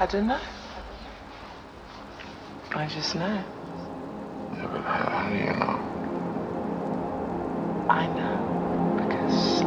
I don't know. I just know. Yeah, but how do you know? I know because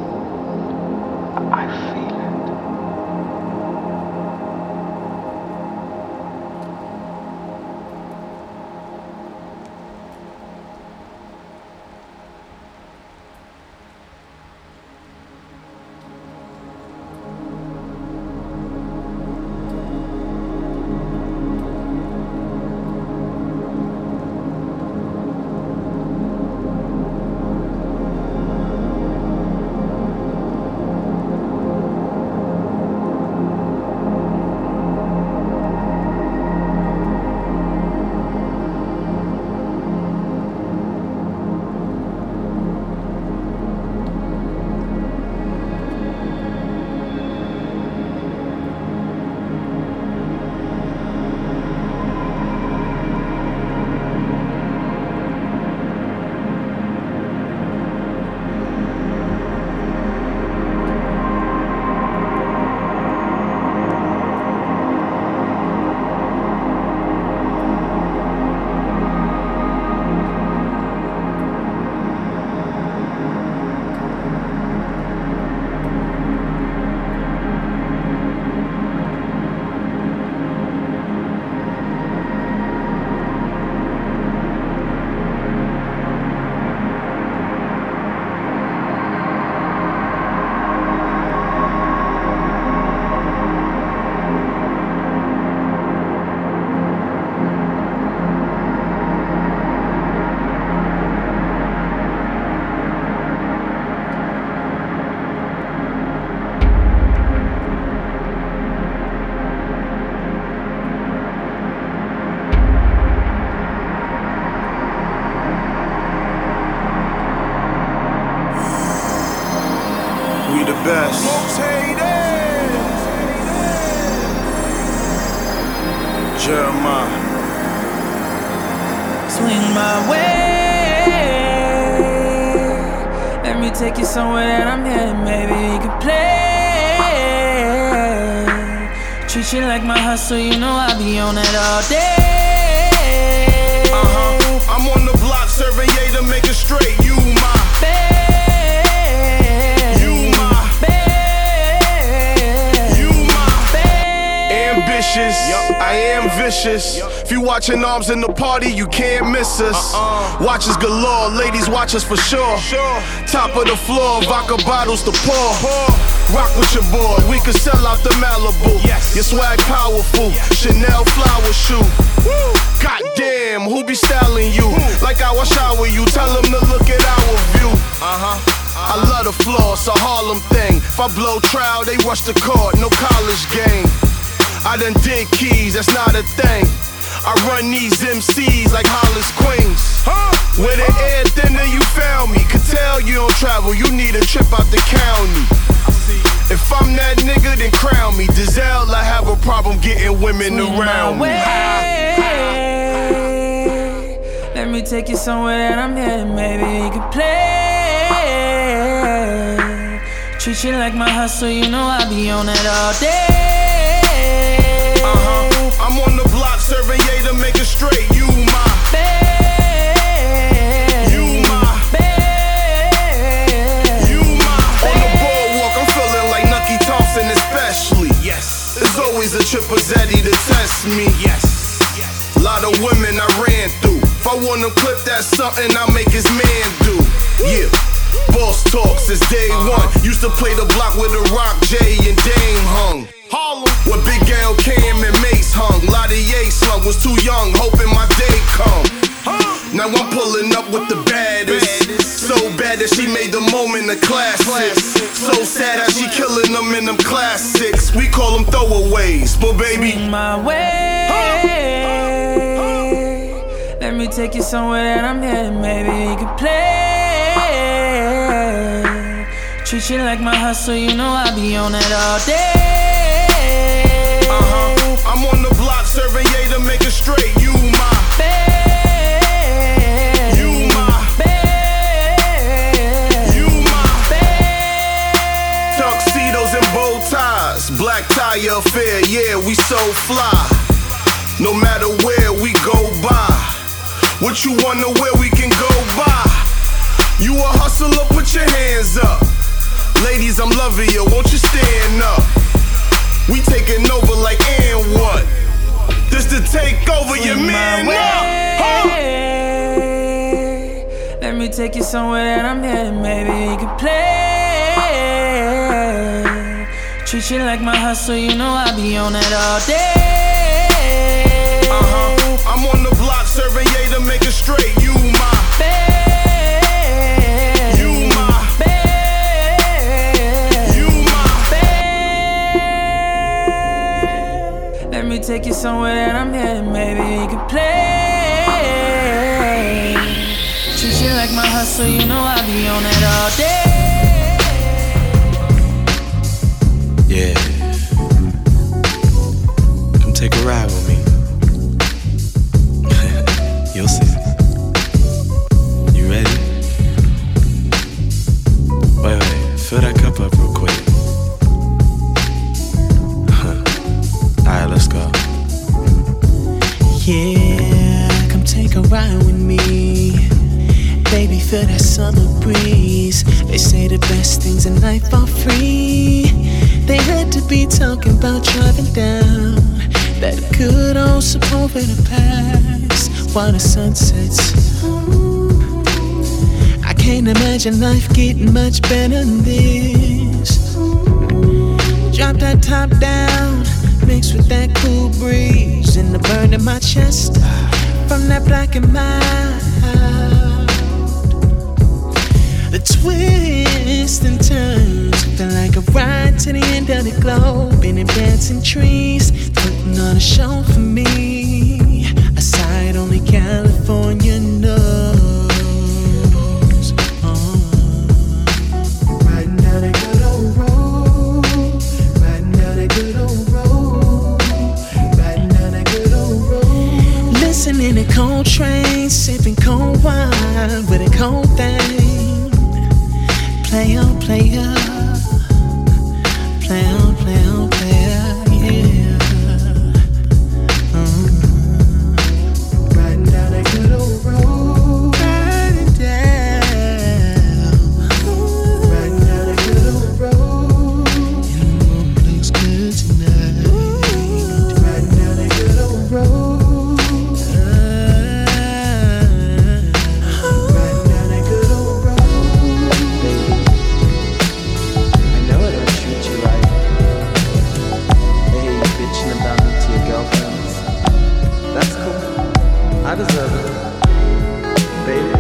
I feel somewhere that I'm headed, maybe you could play. Treat you like my hustle, you know I be on it all day. I'm on the block, survey to make it straight. You my babe, you my babe, you my babe. Ambitious, I am vicious. If you watching arms in the party, you can't miss us. Watch us galore, ladies watch us for sure. Top of the floor, vodka bottles to pour. Rock with your boy, we can sell out the Malibu. Your swag powerful, Chanel flower shoe. Goddamn, who be styling you? Like how I shower you, tell them to look at our view. I love the floor, it's a Harlem thing. If I blow trial, they rush the court, no college game. I done dig keys, that's not a thing. I run these MCs like Hollis Queens. With an air thinner, you found me. Could tell you don't travel, you need a trip out the county. If I'm that nigga, then crown me. Dizelle, I have a problem getting women Swing around me. Let me take you somewhere that I'm headed, maybe you can play. Treat you like my hustle, you know I be on it all day. I'm on the block, serving to make it straight. You my babe, you my babe, you my babe. On the boardwalk, I'm feeling like Nucky Thompson, especially. There's always a Triple Zeddy to test me. Lot of women I ran through. If I want to clip that something, I make his man do. Boss talk since day one. Used to play the block with The Rock, Jay, and Dame hung. Harlem, where Big L came and Mace hung. Lottie A slung, was too young, hoping my day come. Now I'm pulling up with the baddest. So bad that she made the moment a classic. So sad how she killing them in them classics. We call them throwaways, but baby, Swing my way. Let me take you somewhere that I'm headed, maybe you can play. Treat you like my hustle, you know I be on it all day. I'm on the block, survey to make it straight. You my babe, you my babe, you my babe. Tuxedos and bow ties, black entire affair, yeah, we so fly. No matter where we go by, what you wanna wear, we can go by. You a hustler, put your hands up. Ladies, I'm loving you, won't you stand up? We taking over like and what? This the takeover, your man up. Let me take you somewhere that I'm headed, maybe you can play. Treat you like my hustle, you know I be on it all day. I'm on the block, serving yay to make it straight, you my babe. Take you somewhere that I'm headed, maybe you can play. Treat you like my hustle, you know I be on it all day. Yeah, come take a ride with me. You'll see. You ready? Wait, fill that cup up real quick. Alright, let's go. Yeah, come take a ride with me. Baby, feel that summer breeze. They say the best things in life are free. They had to be talking about driving down that good old suburban pass while the sun sets. I can't imagine life getting much better than this. Drop that top down, mixed with that cool breeze and the burn in my chest from that black and mild. The twists and turns feel like a ride to the end of the globe. In advancing trees, putting on a show for me, a side only California knows. Riding down that good old road, riding down that good old road. In a cold train, sipping cold wine with a cold thing. Player, player, player, player, player, yeah. Riding down that good old road, riding down, ooh, riding down that good old road. And the moon looks good tonight, ooh, riding down that good old road. Baby,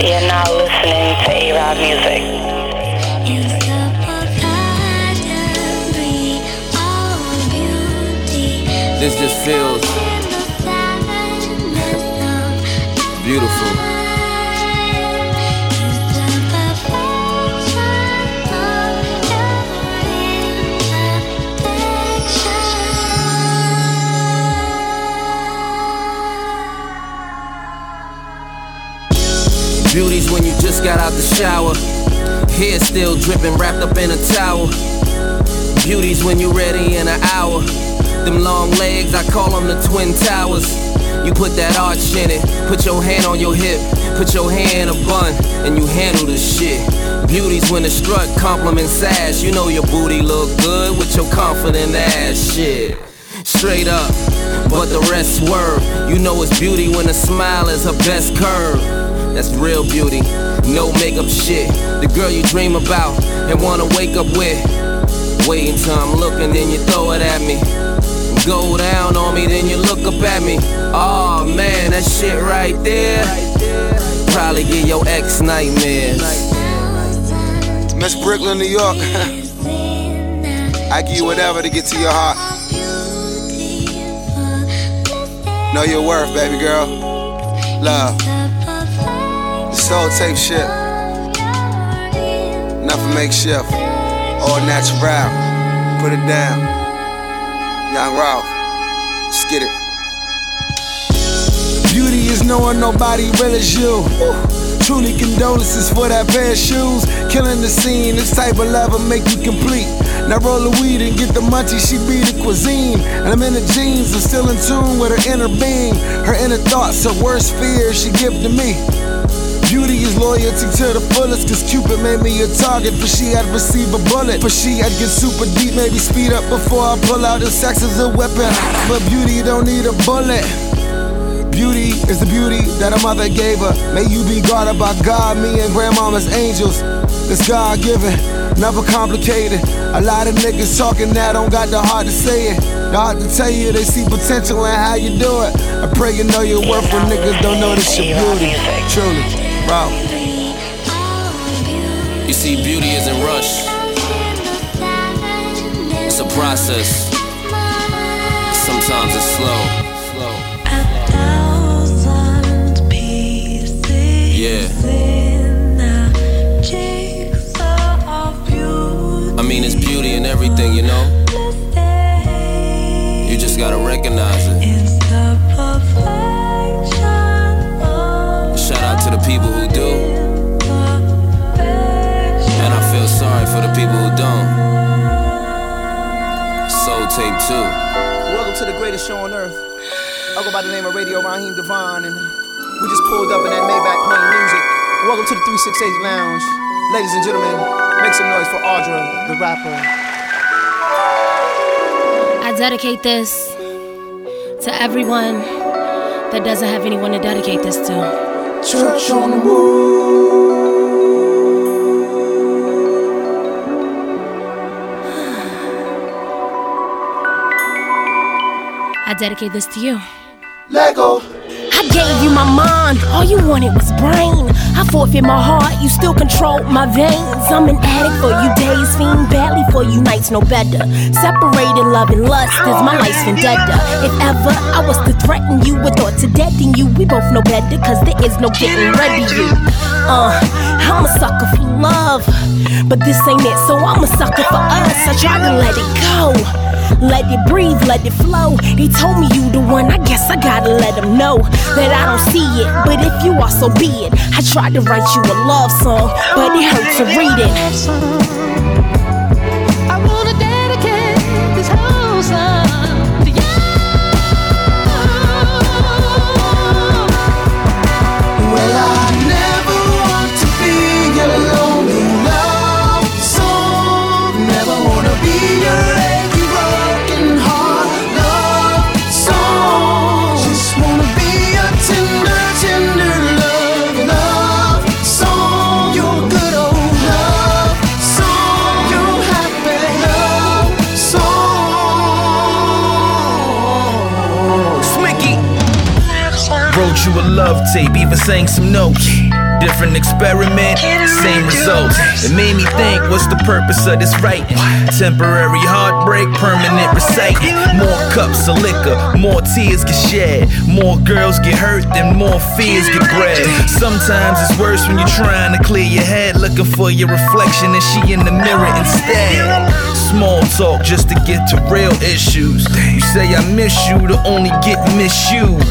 You're now listening to A-Rod Music. This just feels beautiful. Beauty's when you just got out the shower, hair still dripping, wrapped up in a towel. Beauty's when you're ready in an hour. Them long legs, I call them the Twin Towers. You put that arch in it, put your hand on your hip, put your hand in a bun, and you handle the shit. Beauty's when the strut compliments ass. You know your booty look good with your confident ass shit. Straight up, but the rest swerve. You know it's beauty when a smile is her best curve. That's real beauty, no makeup shit. The girl you dream about and wanna wake up with. Wait until I'm looking, then you throw it at me. Go down on me, then you look up at me. Oh man, that shit right there probably give your ex nightmares. Miss Brooklyn, New York. I give you whatever to get to your heart. Know your worth, baby girl. Love. This whole tape shit, nothing makeshift, all natural. Put it down. Young Ralph, let's get it. Beauty is knowing nobody real as you. Ooh. Truly condolences for that pair of shoes. Killing the scene, this type of lover make you complete. Now roll the weed and get the munchie, she be the cuisine. And I'm in the jeans, I'm still in tune with her inner being. Her inner thoughts, her worst fears, she give to me. Beauty is loyalty to the fullest, cause Cupid made me a target. For she I'd receive a bullet, for she I'd get super deep, maybe speed up before I pull out. And sex is a weapon, but beauty don't need a bullet. Beauty is the beauty that her mother gave her. May you be guarded by God, me and grandmama's angels. It's God given, never complicated. A lot of niggas talking now don't got the heart to say it. The heart to tell you they see potential in how you do it. I pray you know your worth when niggas don't notice your beauty. Truly. Wow. You see, beauty isn't rushed. It's a process. Sometimes it's slow. Yeah. I mean, it's beauty in everything, you know. You just gotta recognize it. The people who do, and I feel sorry for the people who don't. Soul Tape 2. Welcome to the greatest show on earth. I go by the name of Radio Raheem Devine, and we just pulled up in that Maybach playing music. Welcome to the 368 Lounge. Ladies and gentlemen, make some noise for Audra, the rapper. I dedicate this to everyone that doesn't have anyone to dedicate this to. Church on the Move. I dedicate this to you. Lego. I gave you my mind, all you wanted was brain. I forfeit my heart, you still control my veins. I'm an addict for you days, fiend badly for you nights, no better. Separated love and lust is my life's vendetta. If ever I was to threaten you with thoughts of death in you, we both know better, cause there is no getting ready you. I'm a sucker for love, but this ain't it, so I'm a sucker for us. I try to let it go, let it breathe, let it flow. They told me you the one, I guess I gotta let them know that I don't see it, but if you are, so be it. I tried to write you a love song, but it hurts to read it. I wanna dedicate this whole song to you. Well, I never want to be your lonely love song. Never wanna be your mixtape, even sang some notes. Different experiment, same results. It made me think, what's the purpose of this writing? Temporary heartbreak, permanent reciting. More cups of liquor, more tears get shed. More girls get hurt, then more fears get bred. Sometimes it's worse when you're trying to clear your head, looking for your reflection, and she in the mirror instead. Small talk just to get to real issues. You say I miss you to only get misused.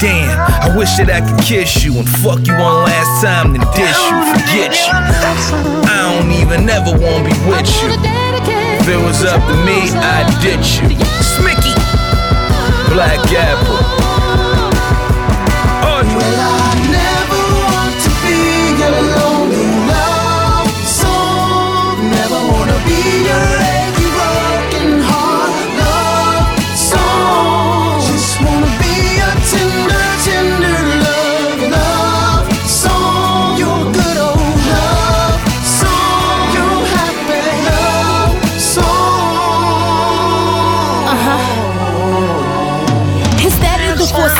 Damn, I wish that I could kiss you and fuck you on last time, then dish you, forget you. I don't even ever wanna be with you. If it was up to me, I'd ditch you. Smicky, Black Apple. Oh, well, I never want to be your lonely love song. Never wanna be your achy, broken heart love song. Just wanna be a tender, tender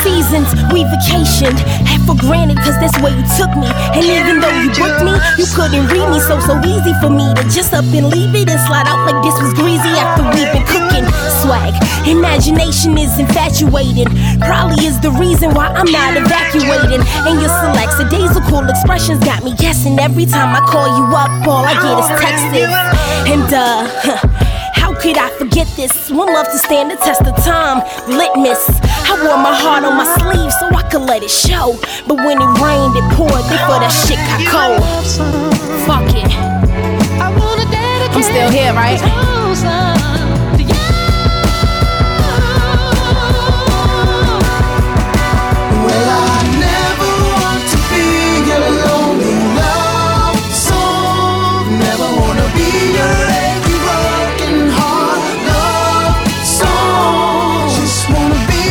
seasons, we vacationed, had for granted cause that's where you took me. And even though you booked me, you couldn't read me. So easy for me to just up and leave it and slide out like this was greasy after we've been cooking. Swag, imagination is infatuated, probably is the reason why I'm not evacuating. And your lackadaisical expressions got me guessing. Every time I call you up, all I get is texting. And how could I forget this? One love to stand the test of time, litmus. I wore my heart on my sleeve so I could let it show. But when it rained, it poured, therefore that shit got cold. Fuck it. I'm still here, right? Well, I never want to be your lonely love song. Never want to be your achy, broken heart love song. Just want to be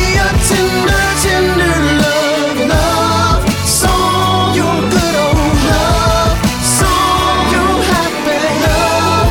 tender, tender love, love song. Your good old love song. Your happy love song.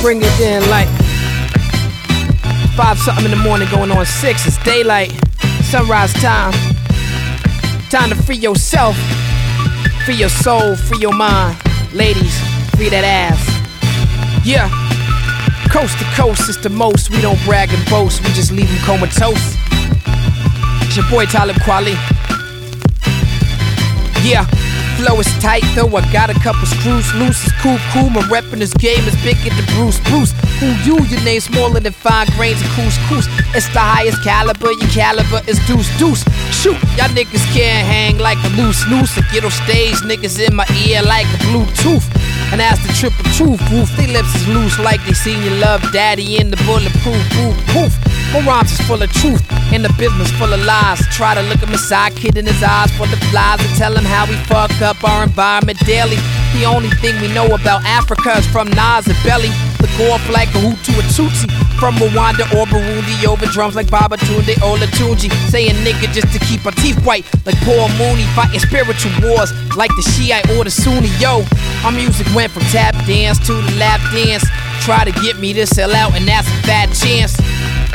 bring it in like 5-something in the morning going on 6. It's daylight, sunrise time. Time to free yourself, free your soul, free your mind. Ladies, free that ass. Yeah, coast to coast is the most. We don't brag and boast, we just leave them comatose. It's your boy Talib Kweli. Yeah, flow is tight though, I got a couple screws loose. It's cool, my rep in this game is bigger than Bruce. Who you? Your name's smaller than 5 grains of couscous. It's the highest caliber, your caliber is deuce. Shoot, y'all niggas can't hang like a loose noose. I get on stage, niggas in my ear like a Bluetooth. And that's the triple truth, woof. They lips is loose like they seen your love daddy in the bulletproof, woof, poof. My rhymes is full of truth, in the business full of lies. Try to look at my sidekick in his eyes full of flies and tell him how we fuck up our environment daily. The only thing we know about Africa is from Nas and Belly. Look off like a hoot to a tootsie. From Rwanda or Burundi, over drums like Babatunde Olatunji. Saying nigga just to keep our teeth white, like Paul Mooney fighting spiritual wars, like the Shiite or the Sunni. Yo, our music went from tap dance to the lap dance. Try to get me to sell out, and that's a bad chance.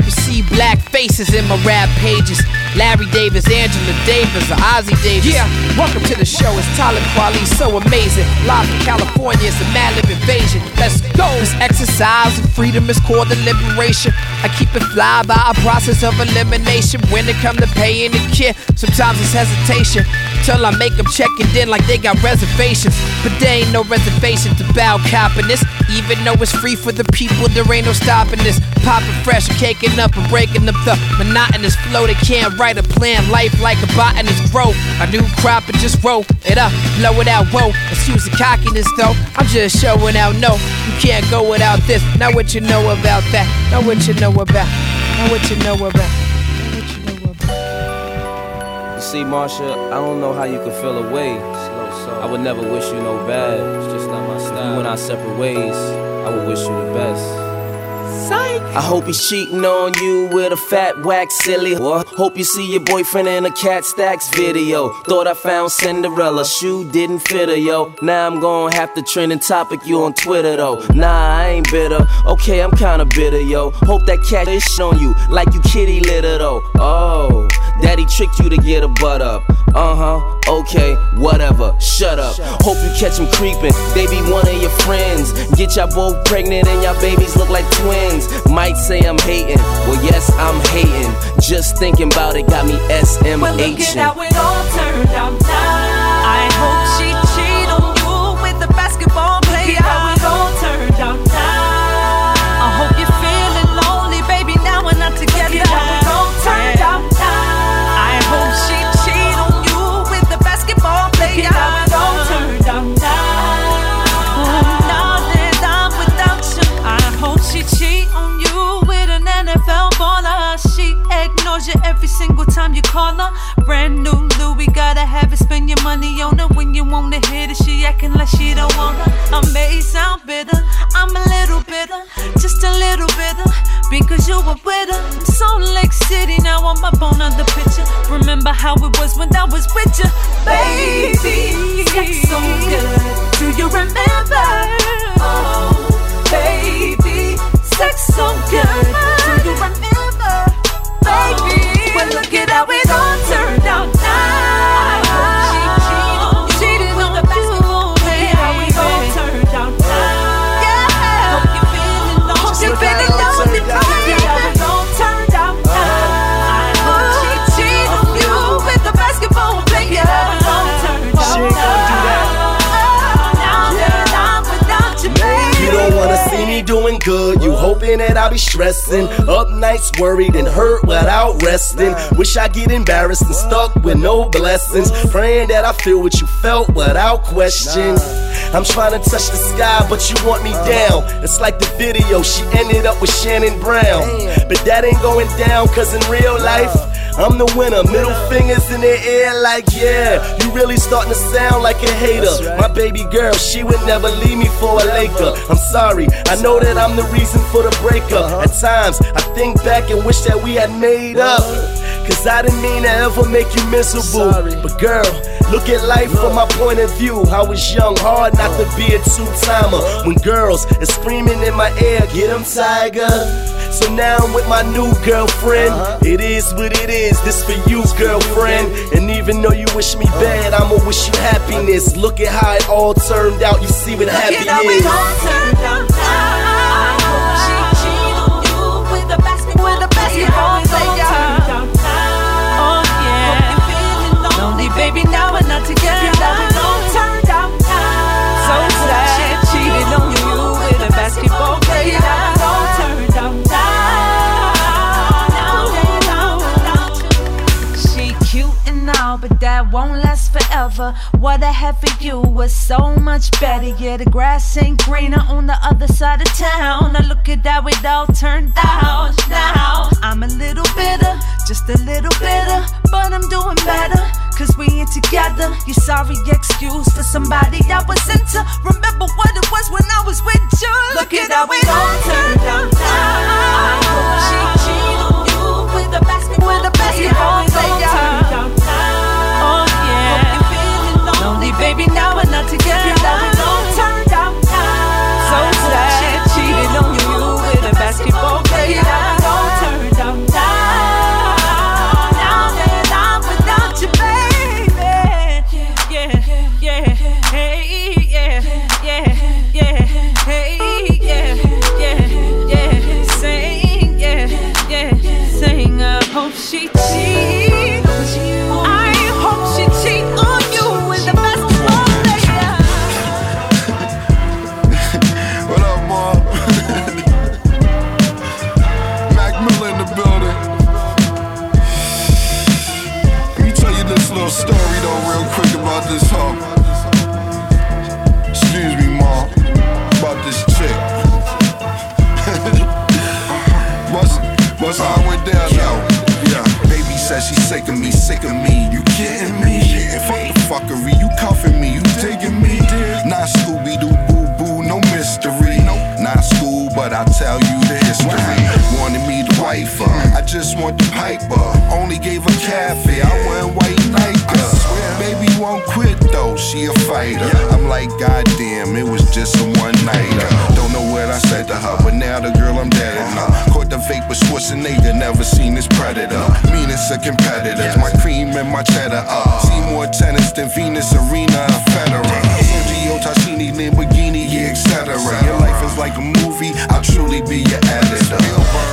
You see black faces in my rap pages. Larry Davis, Angela Davis, or Ozzy Davis. Yeah, welcome to the show. It's Talib Kweli, so amazing. Live from California, it's a Mad Lib invasion. Let's go. This exercise of freedom is called the liberation. I keep it fly by a process of elimination. When it comes to paying the kid, sometimes it's hesitation. Till I make them check it in like they got reservations. But there ain't no reservations about copping this. Even though it's free for the people, there ain't no stopping this. Popping fresh, caking up and breaking up the monotonous flow. They can't write. To plan life like a botanist grow a new crop and just roll it up, blow it out, whoa. Excuse the cockiness though, I'm just showing out, no. You can't go without this, know what you know about that. Know what you know about, know what you know about, know what you know about. You see Marsha, I don't know how you can feel a way. I would never wish you no bad. It's just not my style. If we went our separate ways, I would wish you the best. Psych. I hope he's cheating on you with a fat whack silly. What? Hope you see your boyfriend in a Cat Stacks video. Thought I found Cinderella, shoe didn't fit her, yo. Now I'm gonna have to trend and topic you on Twitter, though. Nah, I ain't bitter, okay, I'm kinda bitter, yo. Hope that cat ish on you, like you kitty litter, though. Oh, daddy tricked you to get a butt up. Okay, whatever, shut up. Hope you catch him creeping, they be one of your friends. Get y'all both pregnant and y'all babies look like twins. Might say I'm hating, well yes I'm hating. Just thinking about it got me SMH. Well look at how it all turned out now. I hope she cheat on you with the basketball player. How it all turned out now. I hope you're feeling lonely, baby, now we're not together. Look at how it all turned out now. I hope she cheat on you with the basketball player. Look at how it all turned out now. She cheat on you with an NFL baller. She ignores you every single time you call her. Brand new Louis, gotta have it, spend your money on her. When you wanna hit it, she acting like she don't want her. I may sound bitter, I'm a little bitter, just a little bitter, because you were with her. Salt Lake City, now I'm up on the picture. Remember how it was when I was with you. Baby, you got so good, do you remember? Oh, baby, sex so good, do you remember? Baby, well look at how it all turned out now. I hope she cheated on the basketball player. Look at how it all turned out now. Yeah, hope you're feeling lonely. Hope you're feeling lonely. Look at how it all turned out now. I hope she cheated on you with the basketball player. Look at how it all turned out now. See me doing good, you hoping that I'll be stressing. Up nights worried and hurt without resting. Wish I get embarrassed and stuck with no blessings. Praying that I feel what you felt without question. I'm trying to touch the sky, but you want me down. It's like the video, she ended up with Shannon Brown. But that ain't going down, cause in real life, I'm the winner. Middle fingers in the air like, yeah, you really starting to sound like a hater. My baby girl, she would never leave me for a Laker. I'm sorry, I know that I'm the reason for the breakup. At times, I think back and wish that we had made up. Cause I didn't mean to ever make you miserable. Sorry. But girl, look at life from my point of view. I was young, hard not to be a two-timer. When girls are screaming in my ear, get 'em tiger. So now I'm with my new girlfriend. It is what it is, this for you, girlfriend. And even though you wish me bad, I'ma wish you happiness. Look at how it all turned out, you see what happy is. Look at how it all turned out. Won't last forever. What I had for you was so much better. Yeah, the grass ain't greener on the other side of town. Now look at how it all turned out. Now I'm a little bitter, just a little bitter, but I'm doing better, cause we ain't together. Your sorry excuse for somebody I was into. Remember what it was when I was with you. Look at how it all turned out. I hope she cheated on you with a basketball player. Baby, now we're not together. It all turned out. So sad, cheated on you with a basketball player. It all turned out. Now that I'm without you, baby. Yeah, yeah, hey, yeah, yeah, yeah, hey, yeah, yeah, yeah. Sing, yeah, yeah, sing. I hope she cheats. I hope she cheats on you with the. Story though real quick about this hoe. Excuse me, mom, about this chick. What's how I went down though? Yeah. Baby said she's sick of me, sick of me. You kidding me? Yeah, fuck the fuckery, you cuffing me, you digging me. Not Scooby-Doo, boo-boo, no mystery. Not school, but I'll tell you the history. Wanted me to wife her, I just want the piper. Only gave her cafe, I went white night. Baby won't quit though, she a fighter. I'm like, goddamn, it was just a one-nighter. Don't know what I said to her, but now the girl I'm dead in her. Caught the vape with Schwarzenegger, never seen this predator. Meanest of competitors, my cream and my cheddar up. See more tennis than Venus, Serena, Federer. Sergio, Tacchini, Lamborghini, yeah, etc. Your life is like a movie, I'll truly be your editor.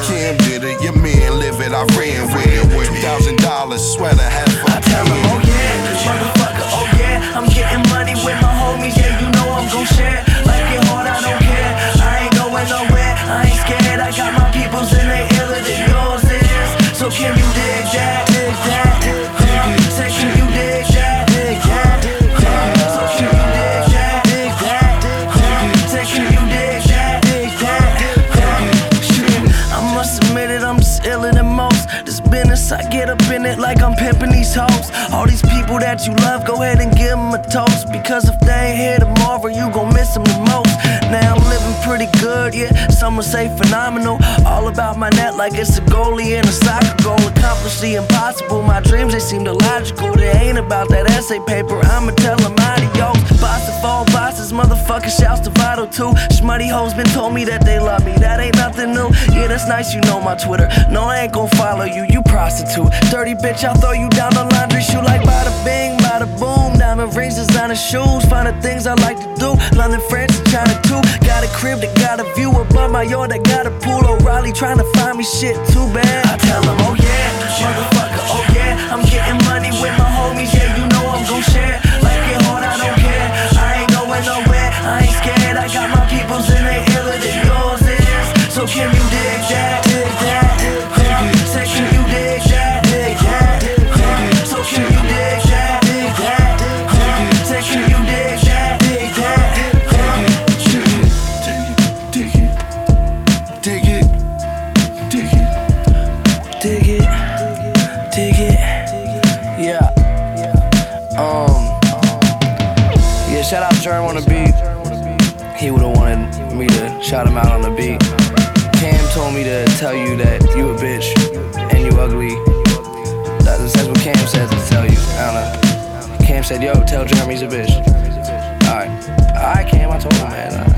Cam did it, your man live it, I ran with it. $2,000 sweater, had fun. Oh yeah, motherfucker, oh yeah, I'm getting money with my homies, yeah, you know I'm gon' share. Life get hard, I don't care, I ain't going nowhere, I ain't scared. I got my peoples and they iller than yours is. So can you dig that, dig that, dig that? Say can you dig that, dig that, dig that? So can you dig that, dig that, dig that? Say can you dig that, dig that, dig that? Shit, I must admit it, I'm just iller than most. This business, I get up in it like I'm pimping these hoes. All these people that you love, go ahead and give them a toast. Because if they ain't here tomorrow, you gon' miss them the most. Now I'm living pretty good, yeah, some would say phenomenal. All about my net like it's a goalie and a soccer goal. Accomplish the impossible, my dreams, they seem illogical. They ain't about that essay paper, I'ma tell them adios. Boss to fall bosses, motherfucking shouts to Vital too. Schmutty hoes been told me that they love me, that ain't nothing new. Yeah, that's nice, you know my Twitter. No, I ain't gon' follow you, you prostitute. Dirty bitch, I'll throw you down the laundry chute like bada bing, bada boom. Diamond rings, designer shoes, find the things I like to do. London, France, and China too. Got a crib that got a view above my yard, that got a pool. O'Reilly trying to find me shit, too bad. I tell him, oh yeah, motherfucker, oh yeah, I'm getting money with my homies, yeah, you know I'm gon' share. Life get hard, I don't care, I ain't going nowhere, I ain't scared. I got my peoples and they iller than yours is. So can you dig that, dig that, dig that? Say can you dig that, dig that, dig that? So can you dig that, dig that, dig that? Say can you dig that, dig that, dig that? Shout out Jerm on the beat. He would've wanted me to shout him out on the beat. Cam told me to tell you that you a bitch and you ugly. That's what Cam said to tell you. I don't know. Cam said, yo, tell Jeremy's a bitch. Alright. Alright, Cam, I told him, man.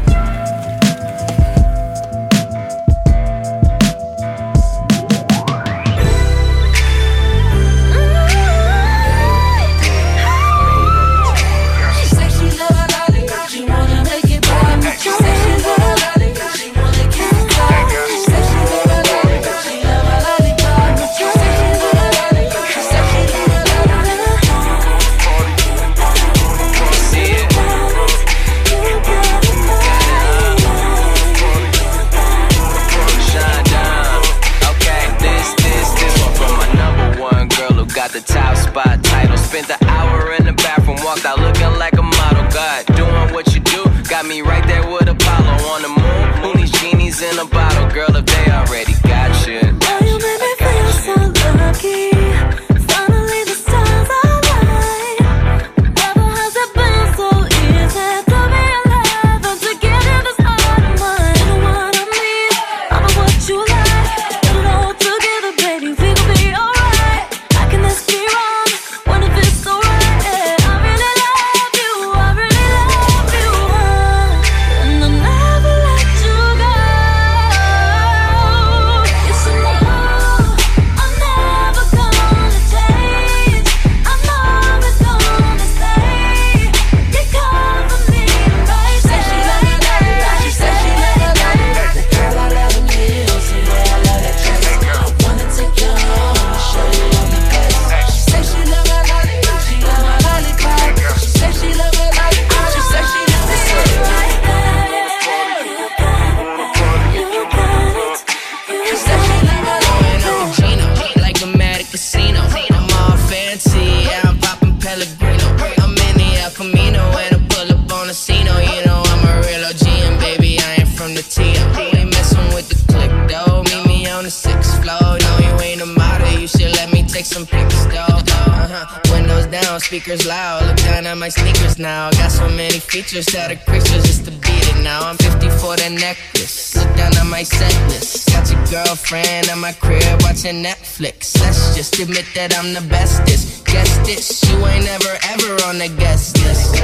Speakers loud, look down at my sneakers now. Got so many features that are creatures just to beat it now. I'm 50 for that necklace. Look down at my set list. Got your girlfriend at my crib watching Netflix. Let's just admit that I'm the bestest. Guess this, you ain't ever on the guest list.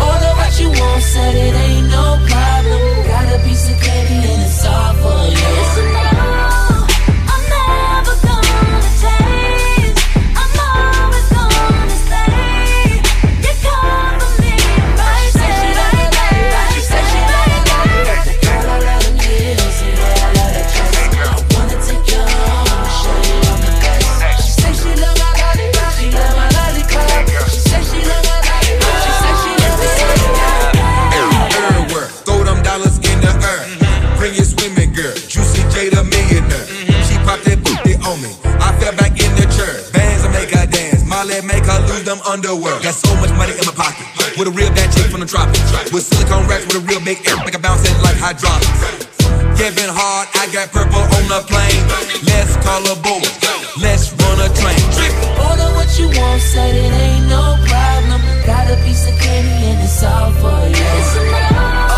All of what you want said it ain't no problem. Got a piece of candy and it's all for you. It's a no, I'm never gonna take. Underworld. Got so much money in my pocket. With a real bad chick from the tropics. With silicone racks with a real big air. Make a bounce at like hydraulics. Kevin Hart, I got purple on the plane. Let's call a boat. Let's run a train. Order what you want, said it ain't no problem. Got a piece of candy and it's all for you. It's a love.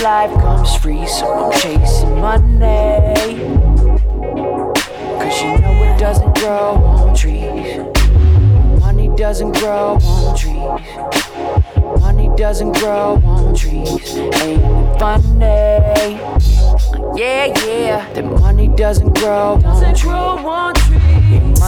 Life comes free, so I'm chasing money. doesn't grow on trees. Money doesn't grow on trees. Ain't it funny? Yeah, yeah. That money doesn't grow on trees.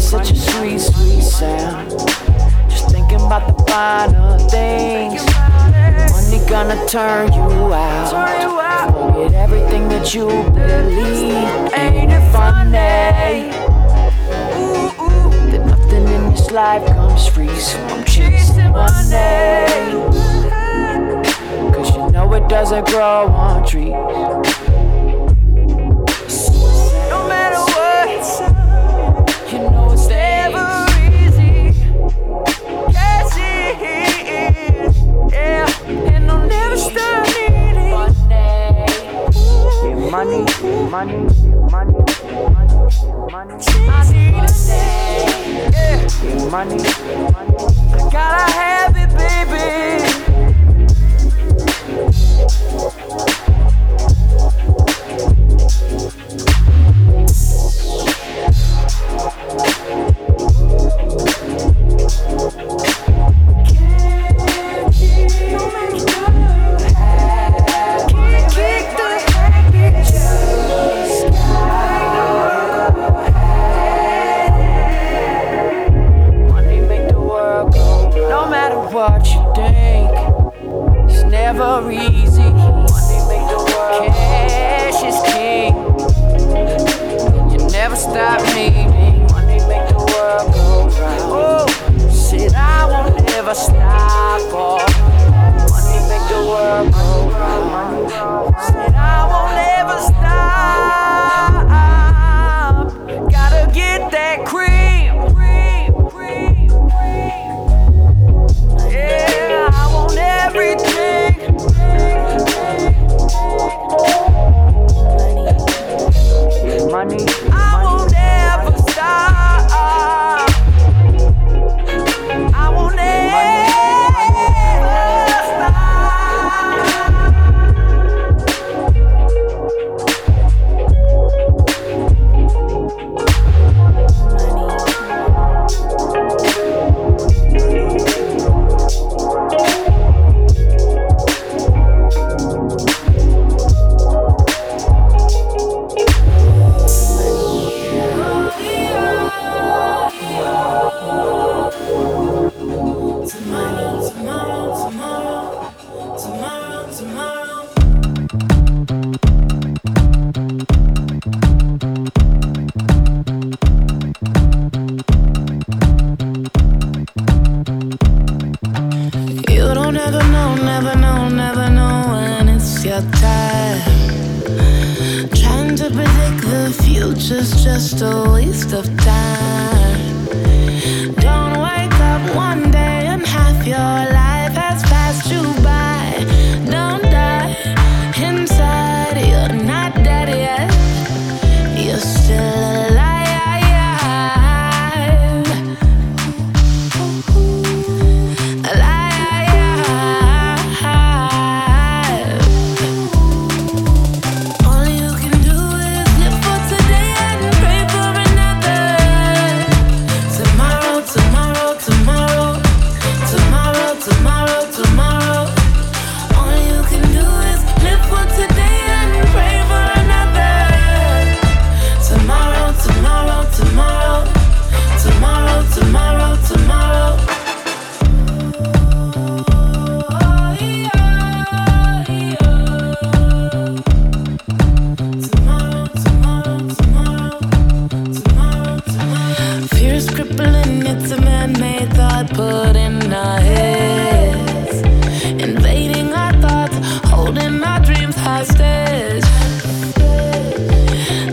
Such a sweet, sweet sound. Just thinking about the finer things. Money gonna turn you out. Forget everything that you believe. Ain't it funny? Ooh, ooh. That nothing in this life comes free. So I'm chasing money. Cause you know it doesn't grow on trees. Money. I need a day. Yeah. Money. I gotta have it,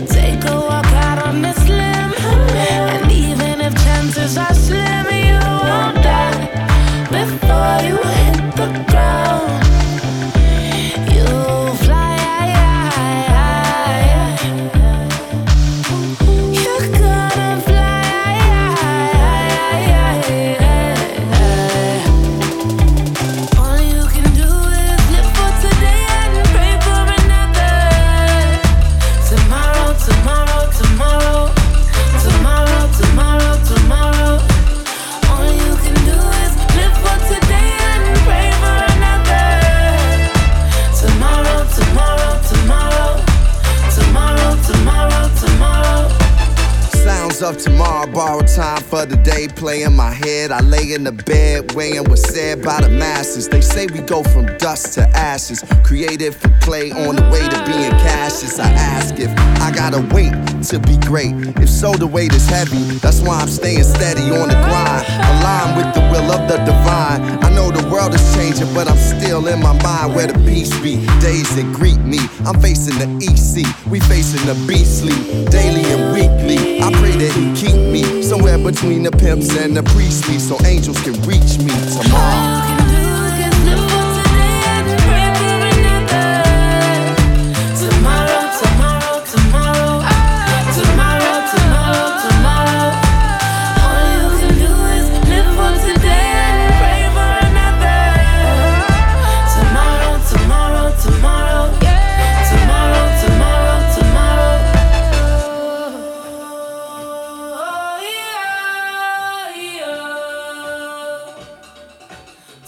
take a walk out on the slim, and even if 10 tomorrow, borrowed time for the day. Playing my head, I lay in the bed, weighing what's said by the masses. They say we go from dust to ashes, created for clay on the way to being cashes. I ask if I gotta wait to be great. If so, the weight is heavy, that's why I'm staying steady on the grind, aligned with the will of the divine. I know the world is changing, but I'm still in my mind where the peace be. Days that greet me, I'm facing the EC, we facing the beastly, daily and weekly. I pray that he keep me somewhere between the pimps and the priestly, so angels can reach me tomorrow.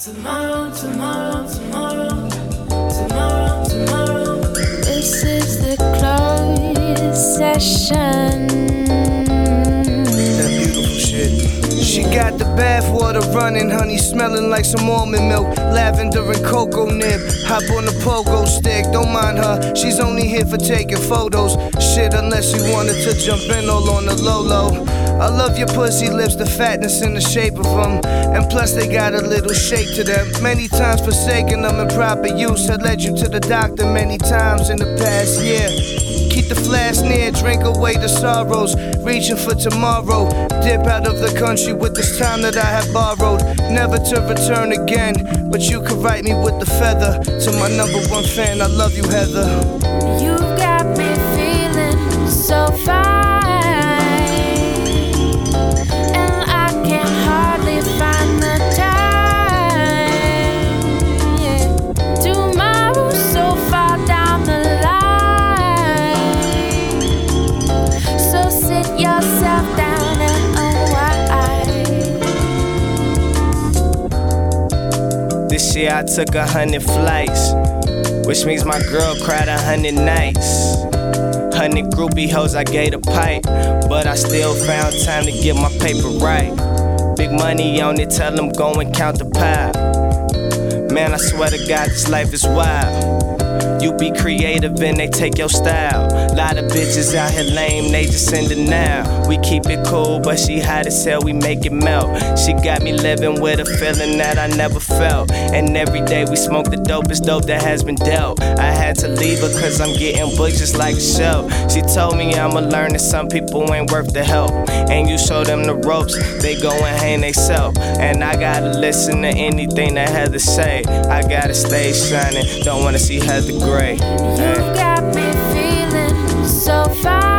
Tomorrow, tomorrow, tomorrow, tomorrow, tomorrow. This is the closed session. That beautiful shit. She got the bathwater running, honey, smelling like some almond milk, lavender and cocoa nib. Hop on the pogo stick, don't mind her, she's only here for taking photos. Shit, unless you wanted to jump in all on the low-low. I love your pussy lips, the fatness and the shape of them, and plus they got a little shake to them. Many times forsaken them in proper use had led you to the doctor many times in the past year. Keep the flask near, drink away the sorrows, reaching for tomorrow. Dip out of the country with this time that I have borrowed, never to return again, but you could write me with the feather. To my number one fan, I love you, Heather. You've got me feeling so fine, shit. I took 100 flights, which means my girl cried 100 nights. 100 groupie hoes I gave a pipe, but I still found time to get my paper right. Big money on it, tell them go and count the pie. Man, I swear to God, this life is wild. You be creative and they take your style. Lot of bitches out here lame, they just in denial. We keep it cool, but she hot as hell, we make it melt. She got me living with a feeling that I never felt. And every day we smoke the dopest dope that has been dealt. I had to leave her cause I'm getting booked just like a shell. She told me I'ma learn that some people ain't worth the help. And you show them the ropes, they go and hang they self. And I gotta listen to anything that Heather say. I gotta stay shining, don't wanna see Heather gray. You got me feeling so fine.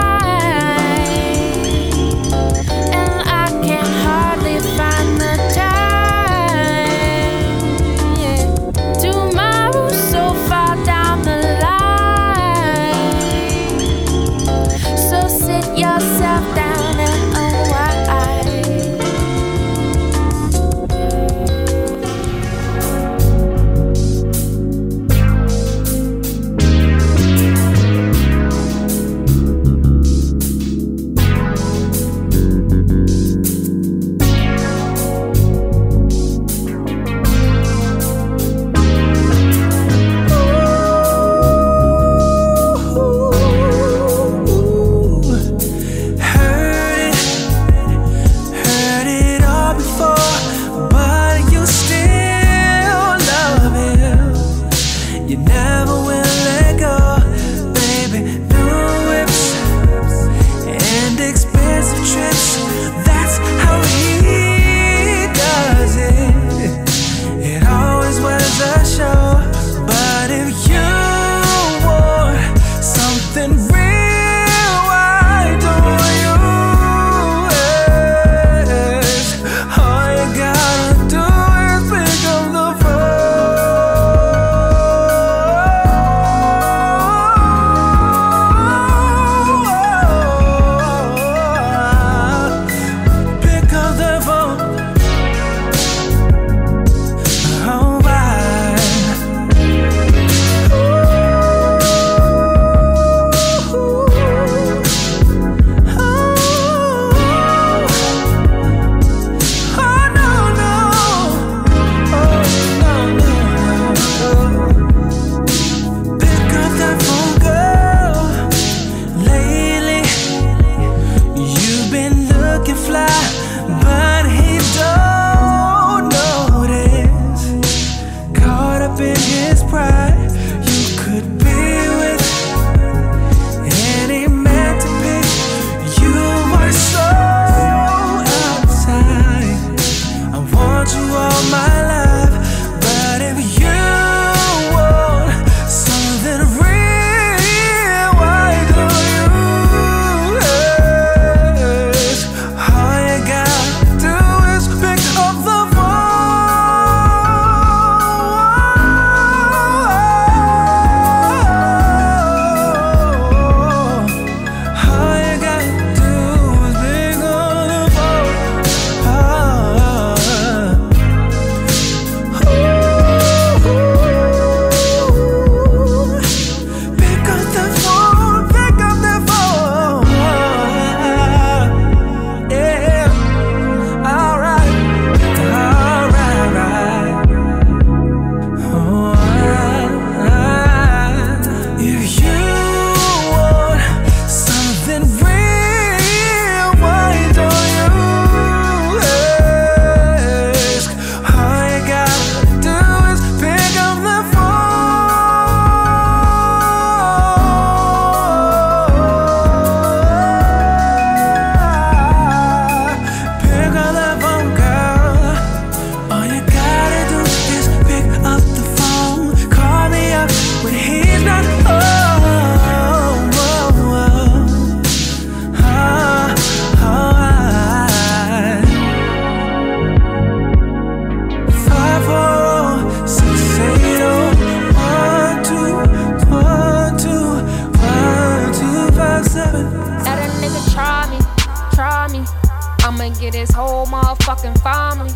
and fondly.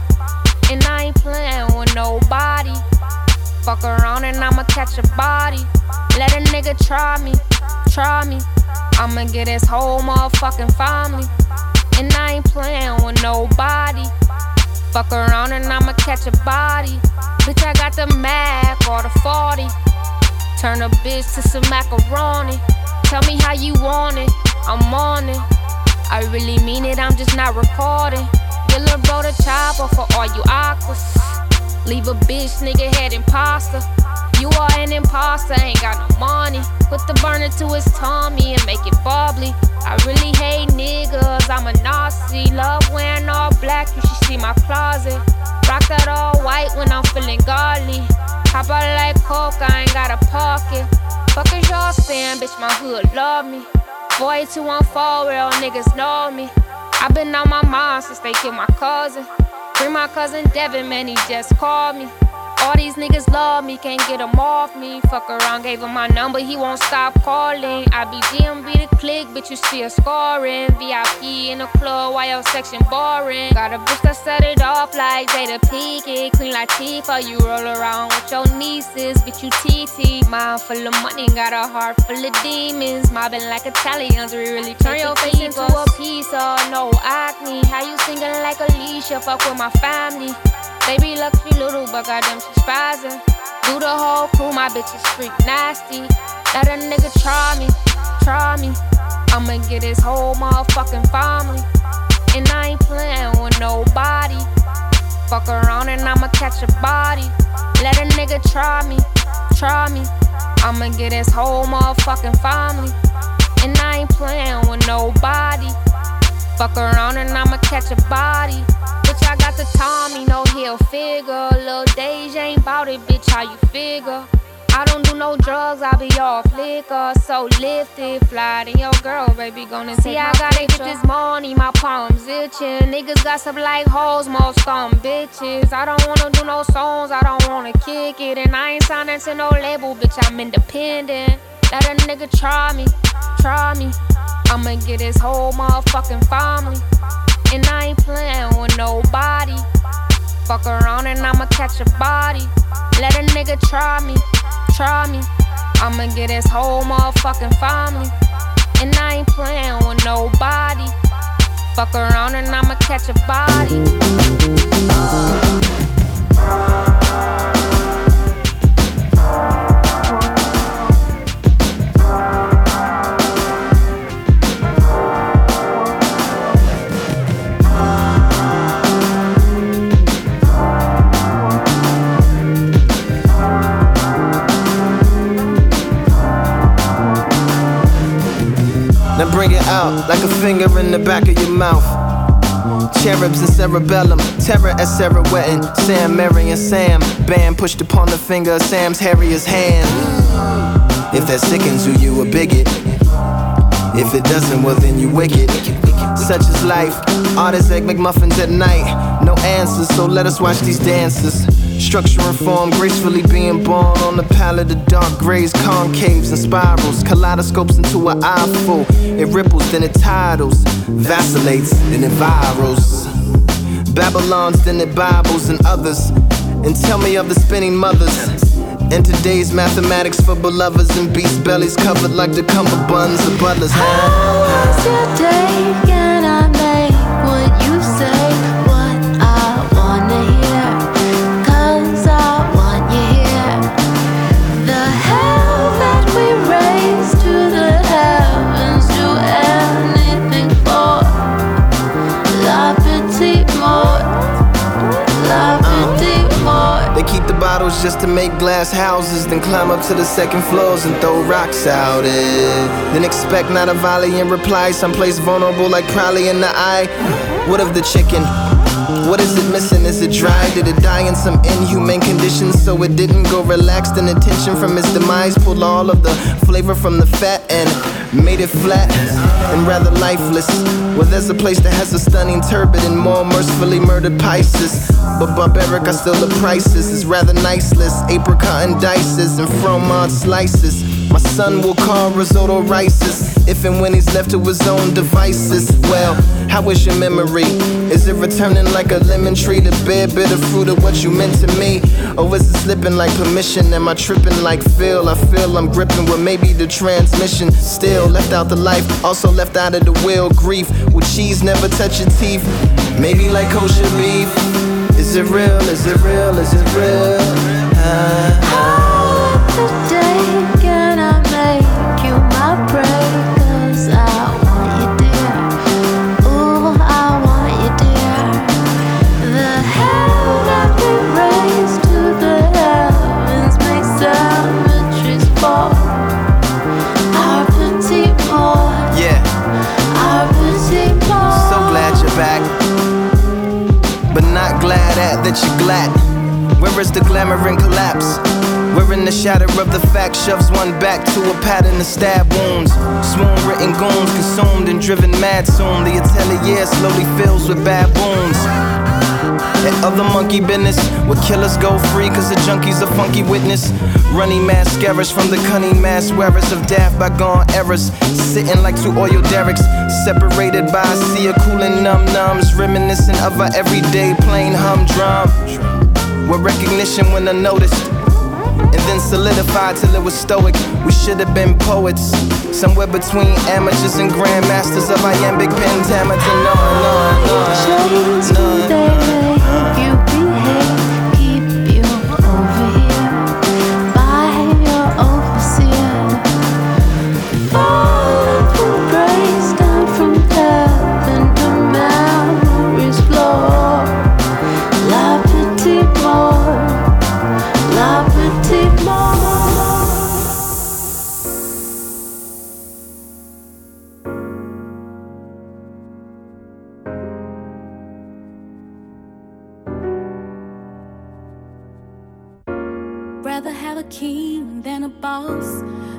And I ain't playing with nobody. Fuck around and I'ma catch a body. Let a nigga try me, try me. I'ma get his whole motherfucking family. And I ain't playing with nobody. Fuck around and I'ma catch a body. Bitch, I got the Mac or the 40. Turn a bitch to some macaroni. Tell me how you want it, I'm on it. I really mean it, I'm just not recording. Get lil' bro the chopper for all you aquas. Leave a bitch, nigga head imposter. You are an imposter, ain't got no money. Put the burner to his tummy and make it bubbly. I really hate niggas, I'm a Nazi. Love wearing all black, you should see my closet. Rock that all white when I'm feeling godly. Hop out like coke, I ain't got a pocket. Fuck is y'all saying, bitch, my hood love me. 4214, real niggas know me. I been on my mind since they killed my cousin. Bring my cousin Devin, man, he just called me. All these niggas love me, can't get them off me. Fuck around, gave him my number, he won't stop calling. I be DMV to click, bitch, you still scoring. VIP in the club, why your section boring? Got a bitch that set it off like Jada Pinkett. Clean like Tifa, you roll around with your nieces. Bitch, you TT. Mind full of money, got a heart full of demons. Mobbing like Italians, we really turn your face into a pizza. No acne, how you singing like Alicia? Fuck with my family. They be lucky little, but goddamn she's spazzin'. Do the whole crew, my bitch is freak nasty. Let a nigga try me, try me. I'ma get his whole motherfucking family. And I ain't playin' with nobody. Fuck around and I'ma catch a body. Let a nigga try me, try me. I'ma get his whole motherfucking family. And I ain't playin' with nobody. Fuck around and I'ma catch a body. Bitch, I got the Tommy, no heel figure. Lil' Deja ain't bout it, bitch, how you figure? I don't do no drugs, I be off liquor. So lifted, fly to your girl, baby, gonna see I gotta picture. Get this money, my palms itching. Niggas gossip like hoes, most scum bitches. I don't wanna do no songs, I don't wanna kick it. And I ain't signing to no label, bitch, I'm independent. Let a nigga try me, try me. I'ma get his whole motherfucking family. And I ain't playing with nobody. Fuck around and I'ma catch a body. Let a nigga try me, try me. I'ma get his whole motherfucking family. And I ain't playing with nobody. Fuck around and I'ma catch a body. Now bring it out, like a finger in the back of your mouth. Cherubs and cerebellum, terror at Sarah Wetton. Sam, Mary and Sam, bam, pushed upon the finger of Sam's Harriet's hand. If that sickens you a bigot. If it doesn't, well then you wicked. Such is life, artists egg McMuffins at night. No answers, so let us watch these dances. Structure and form, gracefully being born on the palette of dark grays, concaves and spirals. Kaleidoscopes into an eyeful. It ripples, then it tidals. Vacillates, then it virals. Babylons, then it Bibles and others. And tell me of the spinning mothers. And today's mathematics for beloveds and beast bellies covered like the cummerbunds of butlers. How was your day? Can I make what you say? Just to make glass houses, then climb up to the second floors and throw rocks out it. Then expect not a volley in reply, someplace vulnerable like probably in the eye. What of the chicken? What is it missing? Is it dry? Did it die in some inhumane conditions so it didn't go relaxed? And attention from its demise pulled all of the flavor from the fat and made it flat and rather lifeless. Well, there's a place that has a stunning turbid and more mercifully murdered Pisces. But barbaric are still the prices. It's rather niceless. Apricot and dices and fromage slices. My son will carve risotto rices if and when he's left to his own devices. Well, how is your memory? Is it returning like a lemon tree to bear bitter fruit of what you meant to me? Or is it slipping like permission? Am I tripping like Phil? I feel I'm gripping with maybe the transmission. Still left out the life, also left out of the will. Grief with cheese never touch your teeth. Maybe like kosher beef. Is it real? Is it real? Is it real? Today can I make you my prey? 'Cause I want you dear. Ooh, I want you dear. The hell that we raise to the heavens makes cemeteries fall. Our petit more. Yeah. Our petit more. So glad you're back. But not glad at that you're glad. Where is the glamour and collapse? We're in the shadow of the fact. Shoves one back to a pattern of stab wounds. Swoon written goons consumed and driven mad soon. The atelier slowly fills with baboons. That other monkey business where killers go free cause the junkies a funky witness. Runny mascaras from the cunning mass wearers of daft bygone errors. Sitting like two oil derricks, separated by a sea of cooling num-nums. Reminiscent of our everyday plain humdrum. With recognition when unnoticed and then solidified till it was stoic. We should have been poets, somewhere between amateurs and grandmasters of iambic pentameter. No.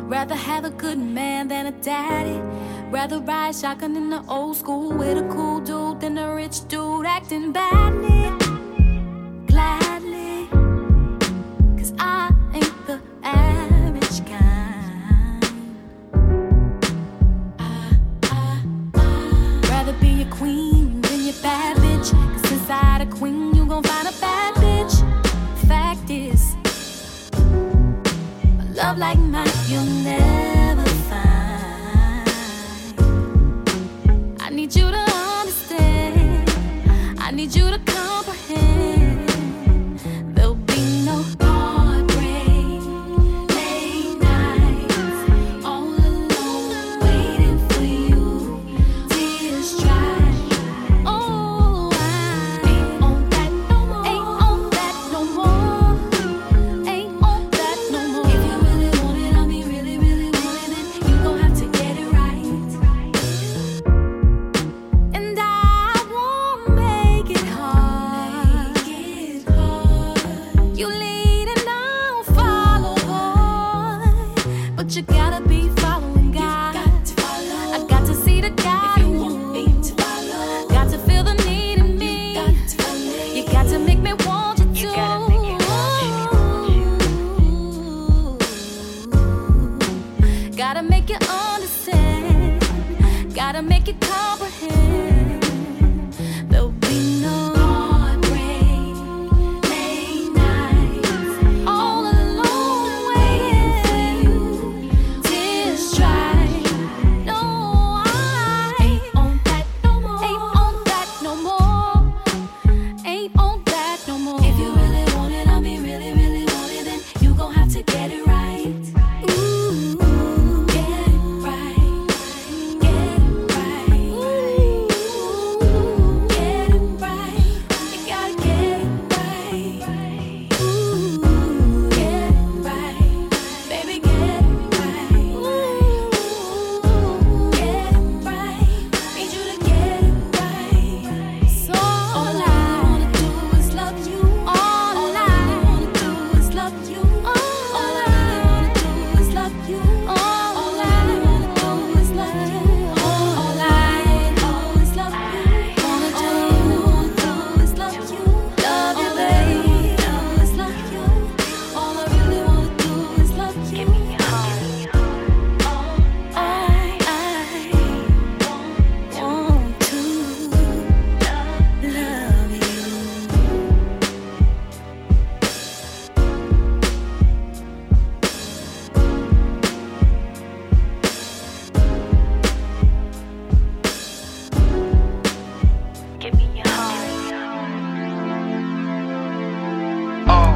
Rather have a good man than a daddy. Rather ride shotgun in the old school with a cool dude than a rich dude acting badly. Gladly, 'cause I ain't the average kind. Rather be a queen than your bad bitch, 'cause inside a queen you gon' find a bad bitch. Fact is, a love like mine you'll never find. I need you to understand. I need you to comprehend. There'll be no heartbreak, late nights, all alone, waiting for you. Tears dry. Oh, I ain't on that no more. Ain't on that no more. Ain't on that no more. If you really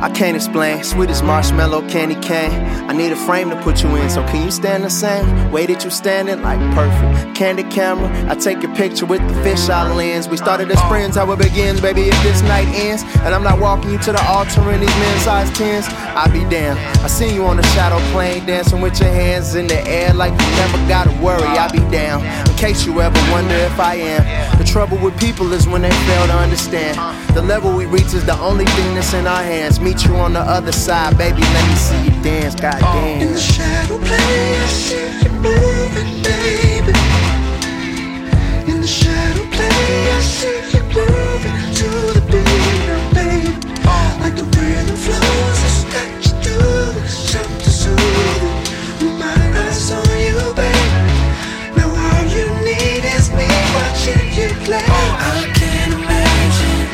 I can't explain, sweet as marshmallow candy cane. I need a frame to put you in, so can you stand the same way that you standing? Like perfect candy camera, I take your picture with the fisheye lens. We started as friends, how it begins, baby, if this night ends and I'm not walking you to the altar in these men's size 10s, I be damned. I see you on the shadow plane, dancing with your hands in the air like you never gotta worry. I be down, in case you ever wonder if I am. The trouble with people is when they fail to understand the level we reach is the only thing that's in our hands. Meet you on the other side, baby, let me see you dance, goddamn. In the shadow plane, I see you moving, baby. In the shadow plane, I see you moving to the beat, now, baby. Like the rhythm flows, it's got you through, it's something soothing. My eyes on you, baby. Now all you need is me watching you play. I can't imagine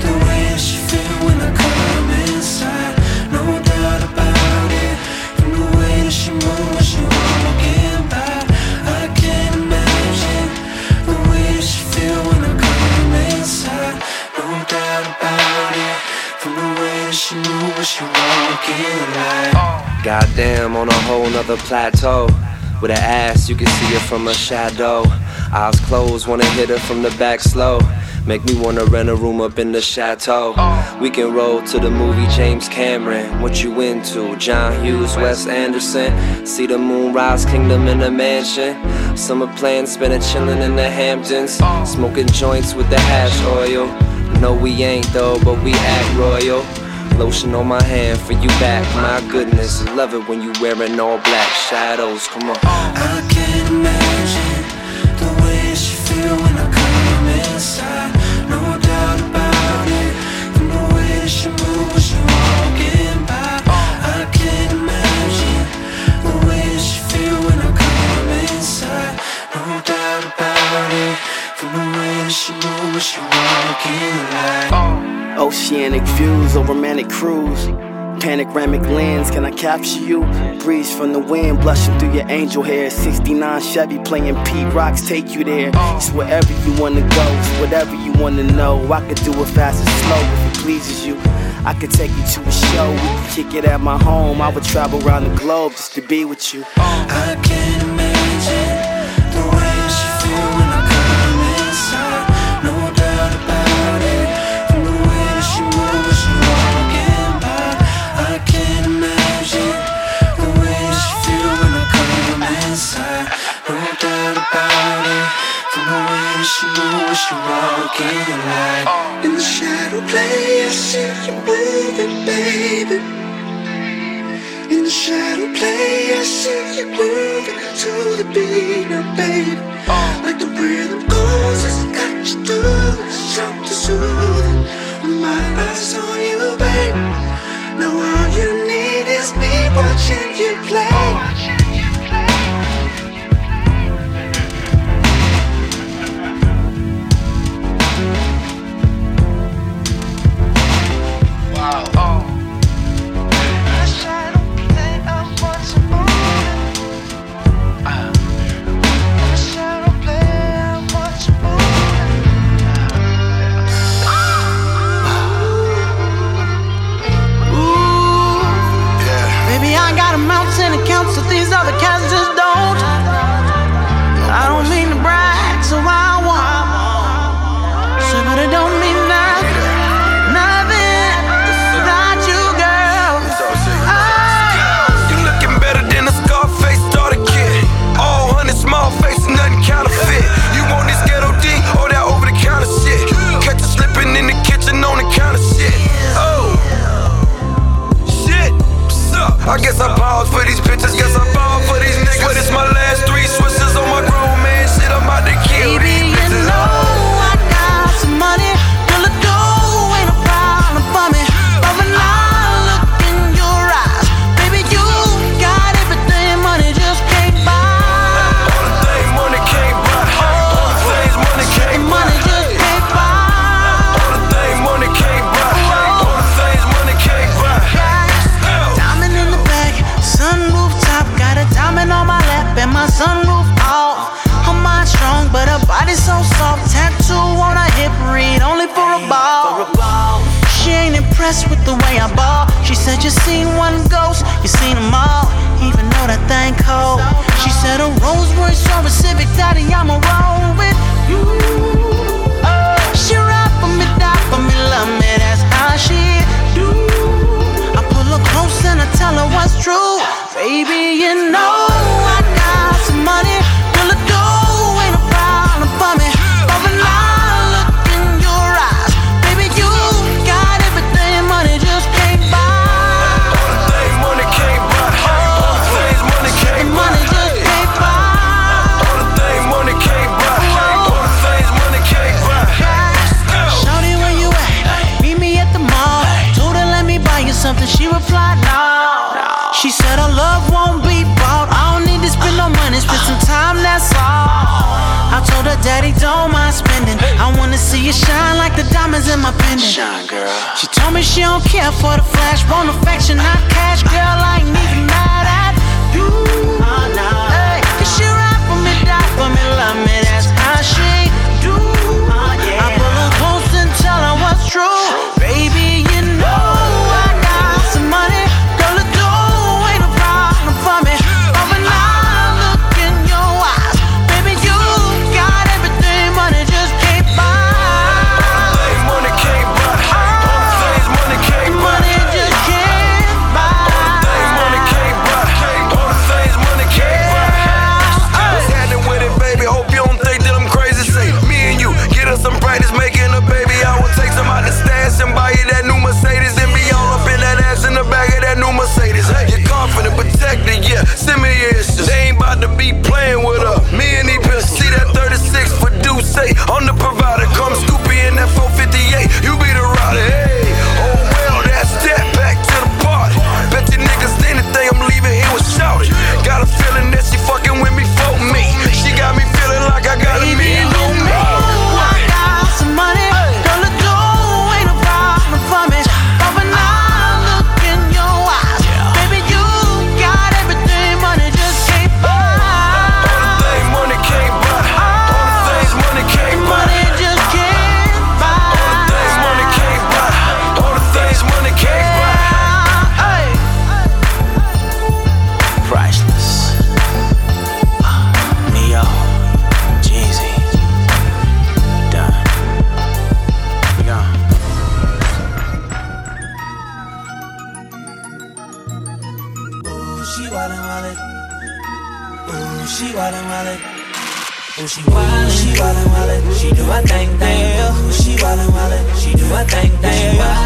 the way I should feel when I come inside. No doubt about it, from the way that she moves, she walking by. I can't imagine the way that she feel when I come inside. No doubt about it, from the way that she moves, she walking by. Goddamn, on a whole nother plateau. With her ass, you can see her from a shadow. Eyes closed, wanna hit her from the back slow. Make me wanna rent a room up in the chateau. We can roll to the movie James Cameron. What you into? John Hughes, Wes Anderson. See the moonrise kingdom in a mansion. Summer plan, spending chillin' in the Hamptons. Smoking joints with the hash oil. No, we ain't though, but we act royal. Lotion on my hand for you back. My goodness, I love it when you wearing all black shadows. Come on. I can't imagine the way she feel when I come inside. No doubt about it, from the way that she moves, she walking by. I can't imagine the way that she feel when I come inside. No doubt about it, from the way that she moves, she walking like. Oceanic views or romantic cruise, panoramic lens, can I capture you? Breeze from the wind, blushing through your angel hair. 69 Chevy playing P-Rocks, take you there. It's wherever you wanna go, it's whatever you wanna know. I could do it fast and slow if it pleases you. I could take you to a show, we could kick it at my home. I would travel around the globe just to be with you. I can't imagine the way she feel when I come inside. No doubt about it, she moves, she walking like. In the shadow play, I see you moving, baby. In the shadow play, I see you moving to the beat, now, baby. Like the rhythm goes, it's got you doing something soothing. My eyes on you, baby. Now all you need is me watching you play. I guess I balled for these bitches, guess I balled for these impressed with the way I ball. She said you seen one ghost, you seen them all, even though that thing cold. She said a Rolls Royce or a Civic, daddy, I'ma roll with you. She ride for me, die for me, love me, that's how she do. I pull her close and I tell her what's true. Baby, you know I got some money. She replied, no. She said her love won't be bought. I don't need to spend no money, spend some time, that's all. I told her, daddy, don't mind spending. I wanna see you shine like the diamonds in my pendant. Shine, girl. She told me she don't care for the flash, want affection, not cash. Girl, I ain't even mad at you. Oh, no. Hey, cause she ride for me, die for me, love me, that's how she do. Oh, yeah. I pull her close and tell her what's true. Baby, you know. Yeah, send me your issues. They ain't bout to be playing with her. Me and he been see that 36 for Duce. I'm the provider, come scoopy in that 458. You be the rider, hey. Oh well, that's that, back to the party. Bet you niggas anything, I'm leaving here with shouty. Got a feeling that she fucking with me for me. She got me feeling like I got a man on me. I got some money. She wildin', she wildin', wildin', she do her thing, damn. She wildin', wildin', she do her thing, damn.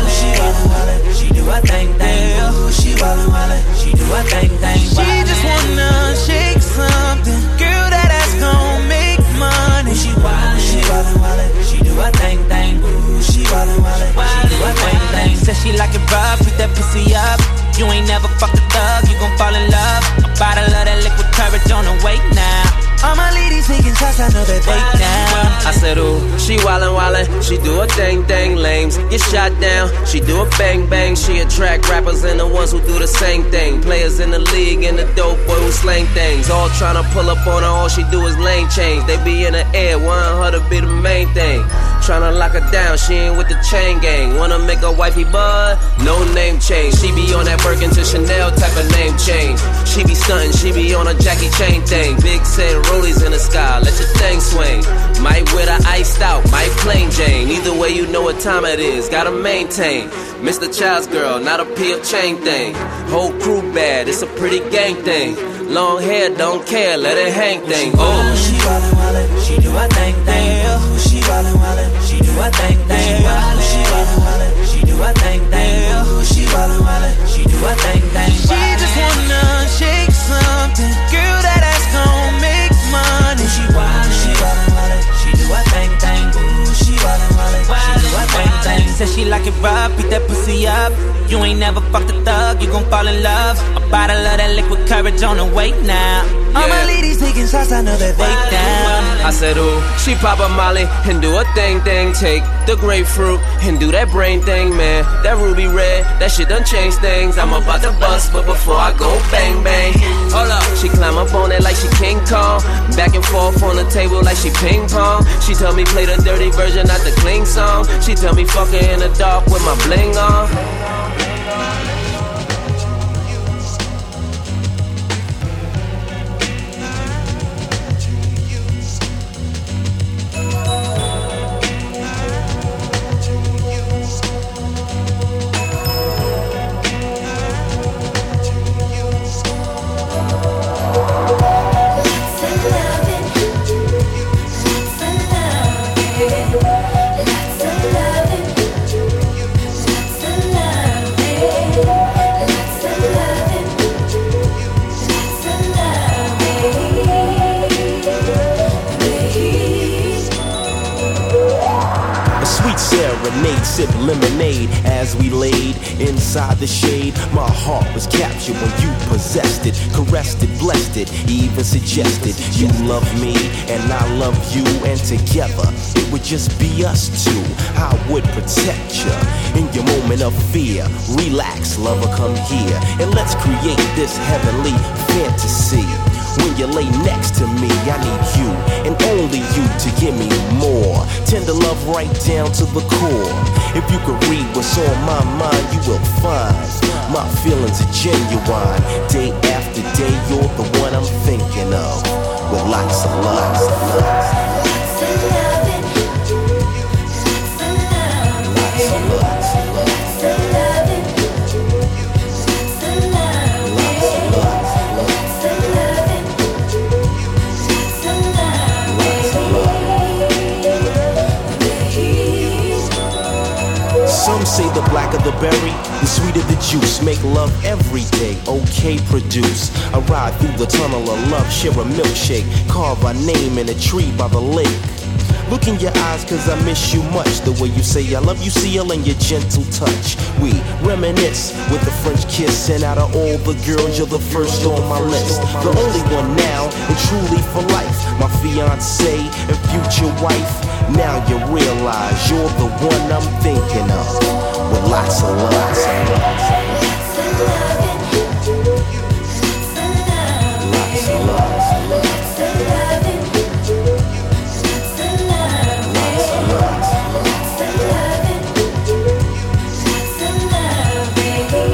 She wildin', wildin', she do her thing, damn. She wildin', wildin', she do her thing, damn. She just wanna shake something, girl. That ass gon' make money. She wildin', she wildin', wildin', she do her thing, damn. She wildin', wildin', she do her thing, damn. Said she like it rough, put that pussy up. You ain't never fucked a thug, you gon' fall in love. A bottle of that liquid courage on the way now. All my ladies making shots, I know that they down. I said, ooh, she wildin', wildin', she do her thing, thing, lames get shot down, she do a bang, bang. She attract rappers and the ones who do the same thing. Players in the league and the dope boy who slang things. All tryna pull up on her, all she do is lane change. They be in the air, wantin' her to be the main thing. Tryna lock her down, she ain't with the chain gang. Wanna make her wifey bud, no name change. She be on that Birkin to Chanel type of name change. She be stuntin', she be on a Jackie Chan thing. Big said rollies in the sky, let your thing swing. Might with her iced out, might plain Jane. Either way you know what time it is, gotta maintain. Mr. Child's girl, not a P.F. chain thing. Whole crew bad, it's a pretty gang thing. Long hair, don't care, let it hang thing. Oh, she wildin', wildin', she do her thing, thing. She wildin', wildin', she do her thing, thing. She wildin', wildin', she do her thing, thing. She wildin', wildin', she do her thing, thing. She just wanna shake something, girl. That ass gon' make money. She wildin', she wildin', wildin', she do her thing, thing. She wildin', wildin', she do her thing, thing. Said she like it rough, beat that pussy up. You ain't never fucked a thug, you gon' fall in love. A bottle of that liquid courage on the way now. Yeah. All my ladies taking shots, I know that they down. I said, ooh, she pop a molly and do a thing, thing. Take the grapefruit and do that brain thing, man. That ruby red, that shit done changed things. I'm about to bust, but before I go bang, bang. Hold up, she climb up on it like she King Kong. Back and forth on the table like she ping pong. She tell me play the dirty version, not the clean song. She tell me fuck her in the dark with my bling on. sip lemonade as we laid inside the shade. My heart was captured when you possessed it, caressed it, blessed it, even suggested you love me and I love you, and together it would just be us two. I would protect you in your moment of fear. Relax, lover, come here and let's create this heavenly fantasy. When you lay next to me, I need you and only you to give me more tender love right down to the core. If you could read what's on my mind, you will find my feelings are genuine. Day after day, you're the one I'm thinking of, with lots of love, lots of love, lots of love. Say the black of the berry, the sweet of the juice. Make love every day, okay, produce. I ride through the tunnel of love, share a milkshake. Carve our name in a tree by the lake. Look in your eyes cause I miss you much. The way you say I love you, seal and your gentle touch. We reminisce with a French kiss. And out of all the girls, you're the first on my list. The only one now, and truly for life. My fiance and future wife. Now you realize you're the one I'm thinking of, with lots and lots and lots and lots of love. Lots and lots and lots of love. Lots and lots and lots of love. Lots and love, baby.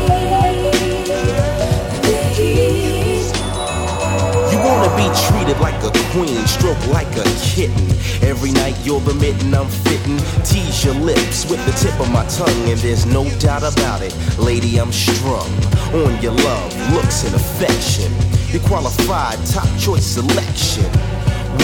You wanna be treated like a queen, stroked like a kitten. Every night you're the mitten I'm fitting. Tease your lips with the tip of my tongue, and there's no doubt about it, lady, I'm strung on your love, looks, and affection. You're qualified, top choice selection.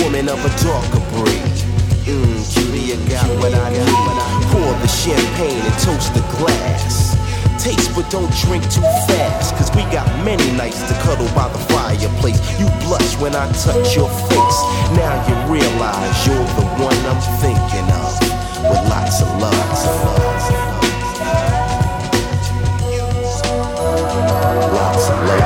Woman of a darker breed. Cutie, you got what I need. Pour the champagne and toast the glass. Taste but don't drink too fast, cause we got many nights to cuddle by the fireplace. You blush when I touch your face. Now you realize you're the one I'm thinking of, with lots of love, lots of love, lots of love, lots of love.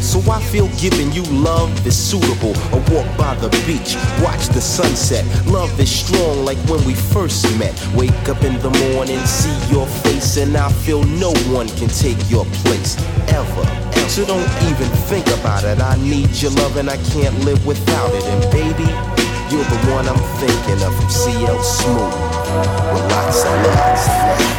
So I feel giving you love is suitable. A walk by the beach, watch the sunset. Love is strong like when we first met. Wake up in the morning, see your face, and I feel no one can take your place, ever. So don't even think about it. I need your love and I can't live without it. And baby, you're the one I'm thinking of, from CL Smooth, with lots and lots and lots.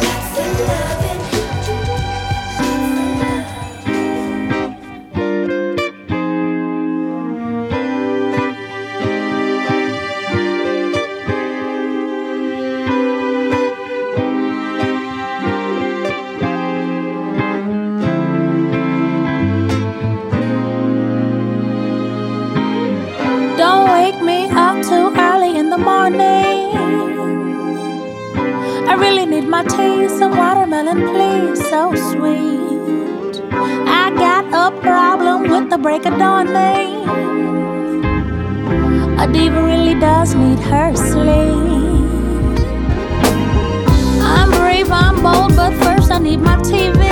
Superstar.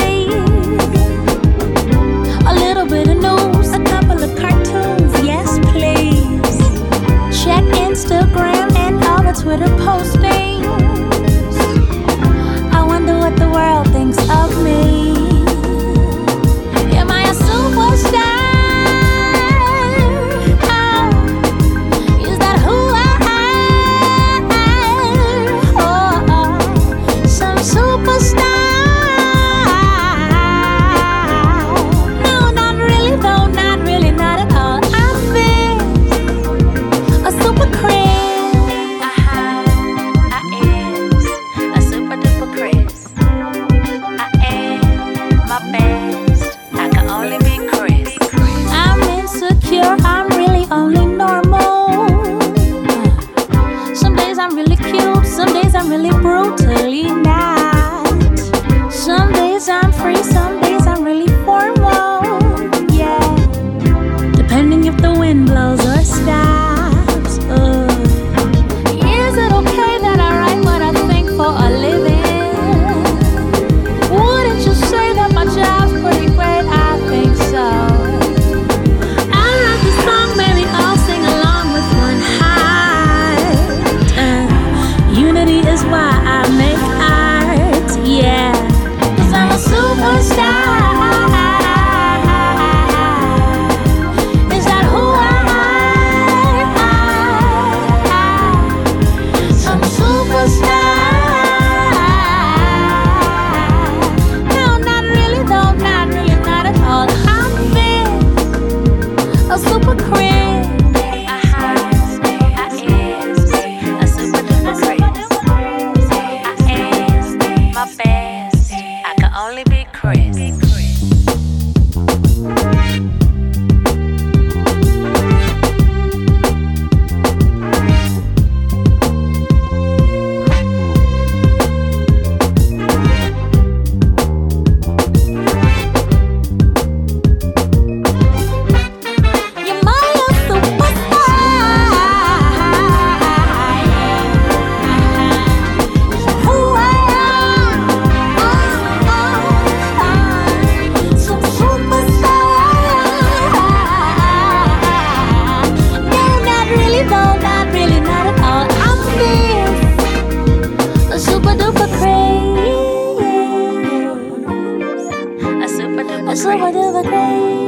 Super duper crazy.